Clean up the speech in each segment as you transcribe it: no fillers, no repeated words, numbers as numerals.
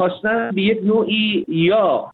خواستن به یک نوعی یا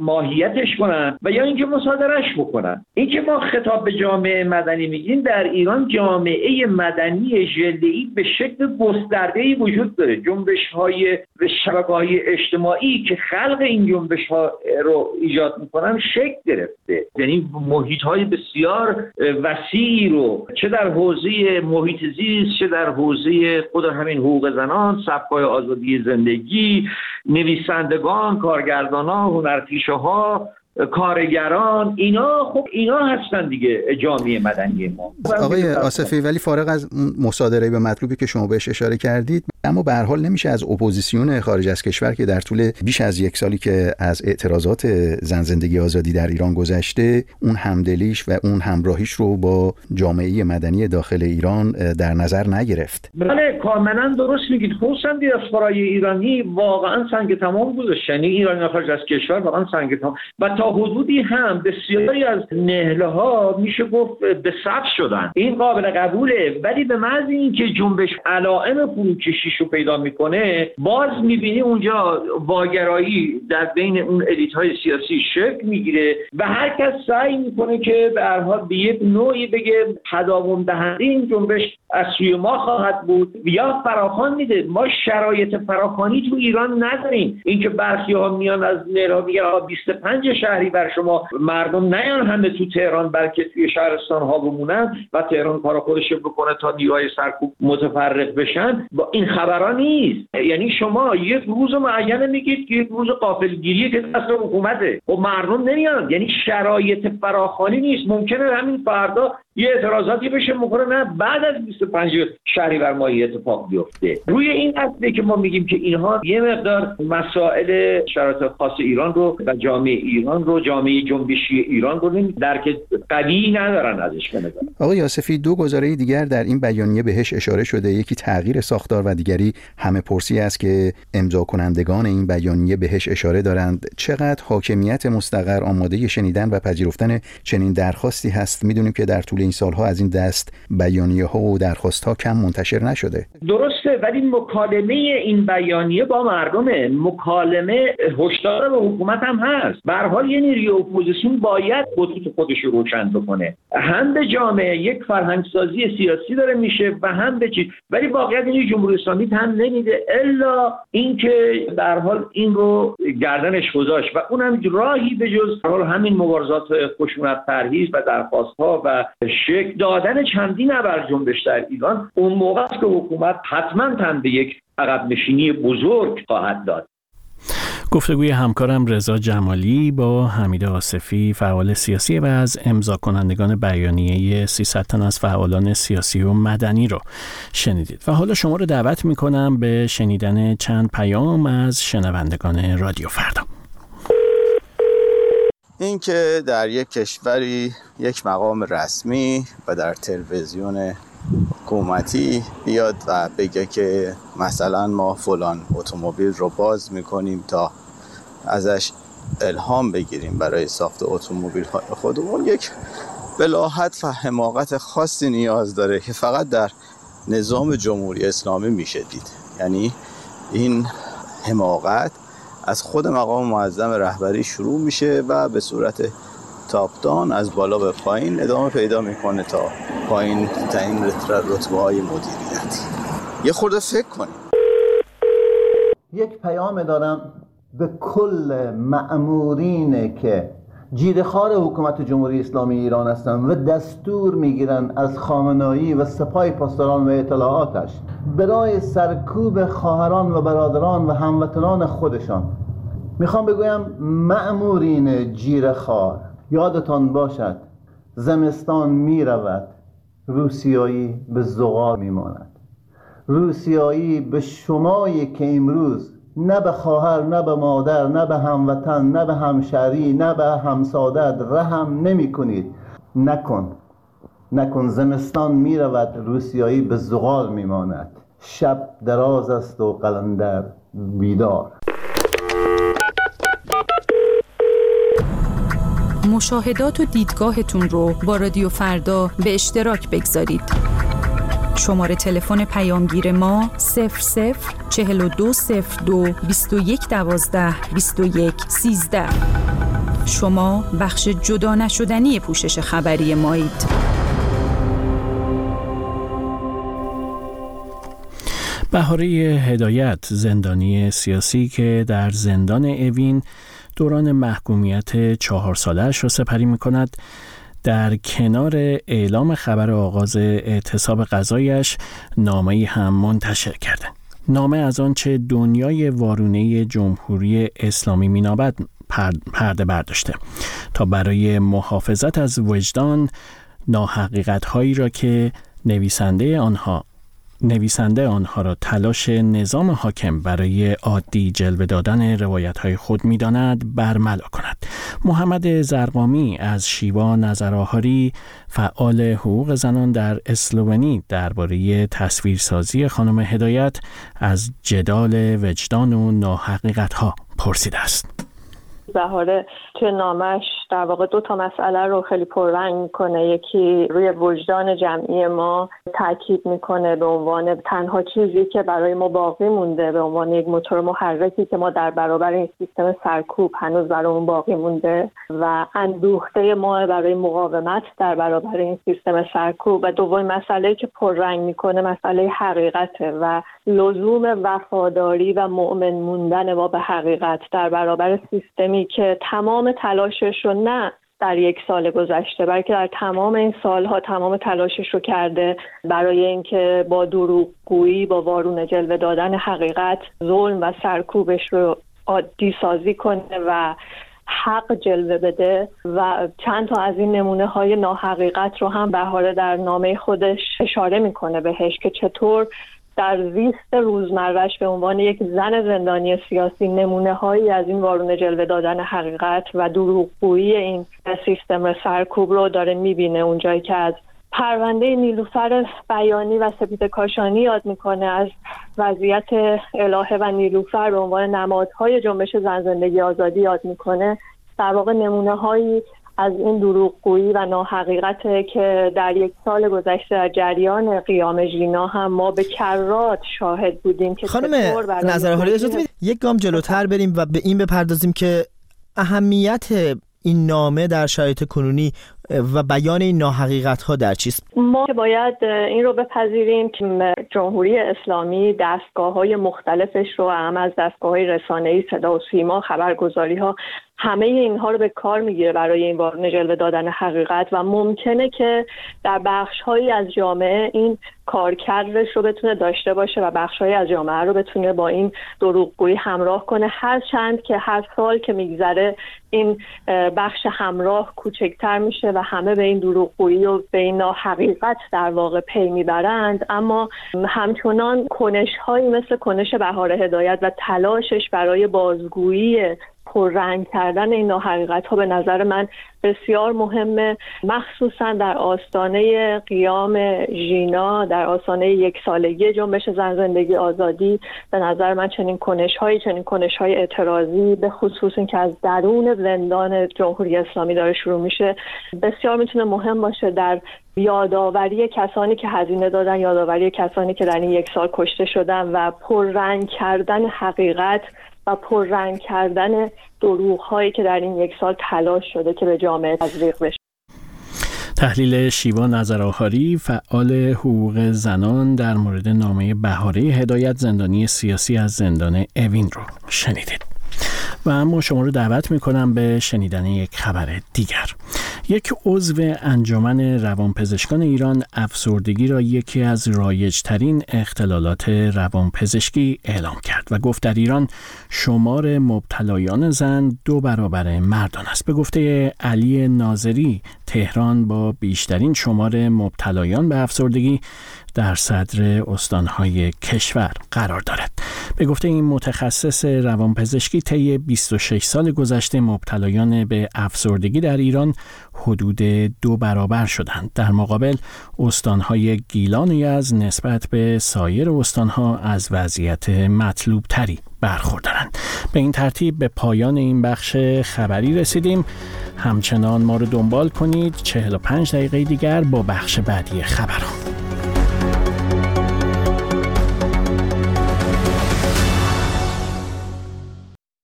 ماهیتش کنن و یا اینکه مصادرهش بکنن. این که ما خطاب به جامعه مدنی میگیم، در ایران جامعه مدنی ژله‌ای به شکل گسترده‌ای وجود داره. جنبش‌های و شبکه‌های اجتماعی که خلق این جنبش‌ها رو ایجاد میکنن شکل گرفته، یعنی محیط‌های بسیار وسیعی رو، چه در حوزه محیط زیست، چه در حوزه خود همین حقوق زنان، سبک‌های آزادی زندگی، نویسندگان، کارگردانان، هنرپیشه‌ها، کارگران، اینا هستن دیگه جامعه مدنی ما. آقای آصفی، ولی فارغ از مصادره به مطلوبی که شما بهش اشاره کردید، اما به هر حال نمیشه از اپوزیسیون خارج از کشور که در طول بیش از یک سالی که از اعتراضات زن زندگی آزادی در ایران گذشته، اون همدلیش و اون همراهیش رو با جامعه مدنی داخل ایران در نظر نگرفت. بله کاملا درست میگید. خصوصا دیاسپورای ایرانی واقعا سنگ تمام گذاشت، یعنی ایرانیان خارج از کشور واقعا سنگ تمام و تا حدودی هم بسیاری از نهله‌ها میشه گفت به سقف شدن. این قابل قبوله، ولی به محض اینکه جنبش علائم فروکشیشو پیدا میکنه، باز میبینی اونجا واگرایی در بین اون الیت‌های سیاسی شکل میگیره و هر کس سعی میکنه که به هر حال به یک نوعی بگه تداوم دهنده این جنبش از سوی ما خواهد بود یا فراخوان میده. ما شرایط فراخوانی تو ایران نداریم. اینکه برخی‌ها میان از نهله‌ها میگن 25 شهری بر شما، مردم نیان همه تو تهران بلکه توی شهرستان ها بمونن و تهران کار خودش بکنه تا نیروهای سرکوب متفرق بشن. با این خبرا نیست. یعنی شما یک روز معین میگید که یک روز قافلگیری که دست حکومته، خب مردم نمیان. یعنی شرایط فراخوانی نیست. ممکنه همین فردا یه اعتراضاتی بشه مخوره نه بعد از 25 شهریور ماه اتفاق بیفته. روی این اصلی که ما میگیم که اینها یه مقدار مسائل شرایط خاص ایران رو و جامعه ایران رو، جامعه جنبشی ایران رو درک قوی ندارن ازش به نظر. آقای آصفی، دو گزاره دیگر در این بیانیه بهش اشاره شده، یکی تغییر ساختار و دیگری همه پرسی است که امضا کنندگان این بیانیه بهش اشاره دارند. چقدر حاکمیت مستقر آماده شنیدن و پذیرفتن چنین درخواستی هست؟ میدونیم که در طول این سالها از این دست بیانیه‌ها و درخواست‌ها کم منتشر نشده. درسته، ولی مکالمه این بیانیه با مردمه، مکالمه هشدار به حکومت هم هست. به هر حال یه نیروی اپوزیسیون باید خطوط خودش رو روشن بکنه، هم به جامعه یک فرهنگسازی سیاسی داره میشه و هم به چیز. ولی واقعیت اینه جمهوری اسلامی هم نمیده الا اینکه به هر حال این رو گردنش گذاشت و اونم راهی به جز به هر حال همین مبارزات خشونت پرهیز و درخواست‌ها و شکل دادن چندین نبر جنبش در ایران، اون موقع است که حکومت حتما تن به یک عقب نشینی بزرگ خواهد داد. گفتگوی همکارم رضا جمالی با حمیده آصفی، فعال سیاسی و از امضا کنندگان بیانیه 300 تن از فعالان سیاسی و مدنی رو شنیدید. و حالا شما رو دعوت میکنم به شنیدن چند پیام از شنوندگان رادیو فردا. این که در یک کشوری یک مقام رسمی و در تلویزیون حکومتی بیاد و بگه که مثلا ما فلان اتومبیل رو باز میکنیم تا ازش الهام بگیریم برای ساخت اتومبیل خودمون، یک بلاهت و حماقت خاصی نیاز داره که فقط در نظام جمهوری اسلامی میشه دید. یعنی این حماقت از خود مقام معظم رهبری شروع میشه و به صورت تاپدان از بالا به پایین ادامه پیدا میکنه تا پایین تا این رتبه های مدیریتی. یه خورده فکر کنیم. یک پیام دارم به کل مأمورین که جیره‌خوار حکومت جمهوری اسلامی ایران هستند و دستور میگیرن از خامنه‌ای و سپاه پاسداران و اطلاعاتش برای سرکوب خواهران و برادران و هموطنان خودشان. میخوام بگویم مأمورین جیره‌خوار، یادتان باشد زمستان میرود، روسیایی به زغال میماند. روسیایی به شمایی که امروز نه به خواهر، نه به مادر، نه به هموطن، نه به همشهری، نه به همسادت رحم نمی کنید. نکن. زمستان می رود، روسیایی به زغال می ماند. شب دراز است و قلندر بیدار. مشاهدات و دیدگاهتون رو با رادیو فردا به اشتراک بگذارید. شماره تلفن پیامگیر ما 00420221122113. شما بخش جدا نشدنی پوشش خبری مایید. بهاره هدایت، زندانی سیاسی که در زندان اوین دوران محکومیت 4 ساله‌اش را سپری می‌کند، در کنار اعلام خبر آغاز اعتصاب قضایش نامه‌ای هم منتشر کرده. نامه از آنچه دنیای وارونه جمهوری اسلامی مینامد پرده برداشته تا برای محافظت از وجدان ناحقیقت‌هایی را که نویسنده آنها را تلاش نظام حاکم برای عادی جلوه دادن روایت‌های خود می‌داند برملا کند. محمد زرقامی از شیوا نظر آهاری، فعال حقوق زنان در اسلوونی، درباره تصویرسازی خانم هدایت از جدال وجدان و ناحقیقت‌ها پرسیده است. بهاره توی نامش در واقع 2 تا مسئله رو خیلی پررنگ میکنه. یکی روی وجدان جمعی ما تاکید میکنه به عنوان تنها چیزی که برای ما باقی مونده، به عنوان یک موتور محرکی که ما در برابر این سیستم سرکوب هنوز برامون باقی مونده و اندوخته ما برای مقاومت در برابر این سیستم سرکوب. و دومین مسئله که پررنگ میکنه مسئله حقیقته و لزوم وفاداری و مؤمن موندن ما به حقیقت در برابر سیستمی که تمام تلاشش رو نه در 1 سال گذشته بلکه در تمام این سالها تمام تلاشش رو کرده برای اینکه با دروغگویی، با وارونه جلوه دادن حقیقت، ظلم و سرکوبش رو عادی سازی کنه و حق جلوه بده. و چند تا از این نمونه های ناحقیقت رو هم بهاره در نامه خودش اشاره میکنه بهش که چطور در زیست روزمره‌اش به عنوان یک زن زندانی سیاسی نمونه هایی از این وارونه جلوه دادن حقیقت و دروغگویی این سیستم سرکوب رو داره میبینه. اونجایی که از پرونده نیلوفر بیانی و سپیده کاشانی یاد میکنه، از وضعیت الهه و نیلوفر به عنوان نمادهای جنبش زن زندگی آزادی یاد میکنه، در واقع نمونه هایی از این دروغگویی و ناحقیقت که در 1 سال گذشته در جریان قیام ژینا هم ما به کرات شاهد بودیم. که خانم نظر آهاری، اجازه بدید یک گام جلوتر بریم و به این بپردازیم که اهمیت این نامه در شرایط کنونی و بیان این ناحقیقت‌ها در چیست؟ ما باید این رو بپذیریم که جمهوری اسلامی دستگاه‌های مختلفش رو، هم از دستگاه‌های رسانه‌ای، صدا و سیما، خبرگزاری‌ها، همه اینها رو به کار میگیره برای این وارونه جلوه دادن حقیقت و ممکنه که در بخش‌هایی از جامعه این کارکردش رو بتونه داشته باشه و بخش‌هایی از جامعه رو بتونه با این دروغگویی همراه کنه، هر چند که هر سال که میگذره این بخش همراه کوچکتر میشه و همه به این دروغگویی و به این ناحقیقت در واقع پی میبرند. اما همچنان کنش‌هایی مثل کنش بهاره هدایت و تلاشش برای بازگویی، پررنگ کردن این ناحقیقت‌ها به نظر من بسیار مهمه، مخصوصا در آستانه قیام ژینا، در آستانه 1 سالگی جنبش زن زندگی آزادی. به نظر من چنین کنش‌های اعتراضی، به خصوص اینکه از درون زندان جمهوری اسلامی داره شروع میشه، بسیار میتونه مهم باشه در یادآوری کسانی که هزینه دادن، یادآوری کسانی که در این 1 سال کشته شدن و پررنگ کردن حقیقت و پررنگ کردن دروغ‌هایی که در این 1 سال تلاش شده که به جامعه تزریق بشه. تحلیل شیوا نظر آهاری، فعال حقوق زنان، در مورد نامه بهاره هدایت، زندانی سیاسی از زندان اوین رو شنیدید. و اما شما رو دعوت میکنم به شنیدن یک خبر دیگر. یک عضو انجمن روانپزشکان ایران افسردگی را یکی از رایج‌ترین اختلالات روانپزشکی اعلام کرد و گفت در ایران شمار مبتلایان زن 2 برابر مردان است. به گفته علی نازری، تهران با بیشترین شمار مبتلایان به افسردگی در صدر استان‌های کشور قرار دارد. به گفته این متخصص روانپزشکی، طی 26 سال گذشته مبتلایان به افسردگی در ایران حدود 2 برابر شدند. در مقابل استان‌های گیلان و یزد نسبت به سایر استان‌ها از وضعیت مطلوب تری برخوردارند. به این ترتیب به پایان این بخش خبری رسیدیم. همچنان ما رو دنبال کنید. 45 دقیقه دیگر با بخش بعدی خبرها.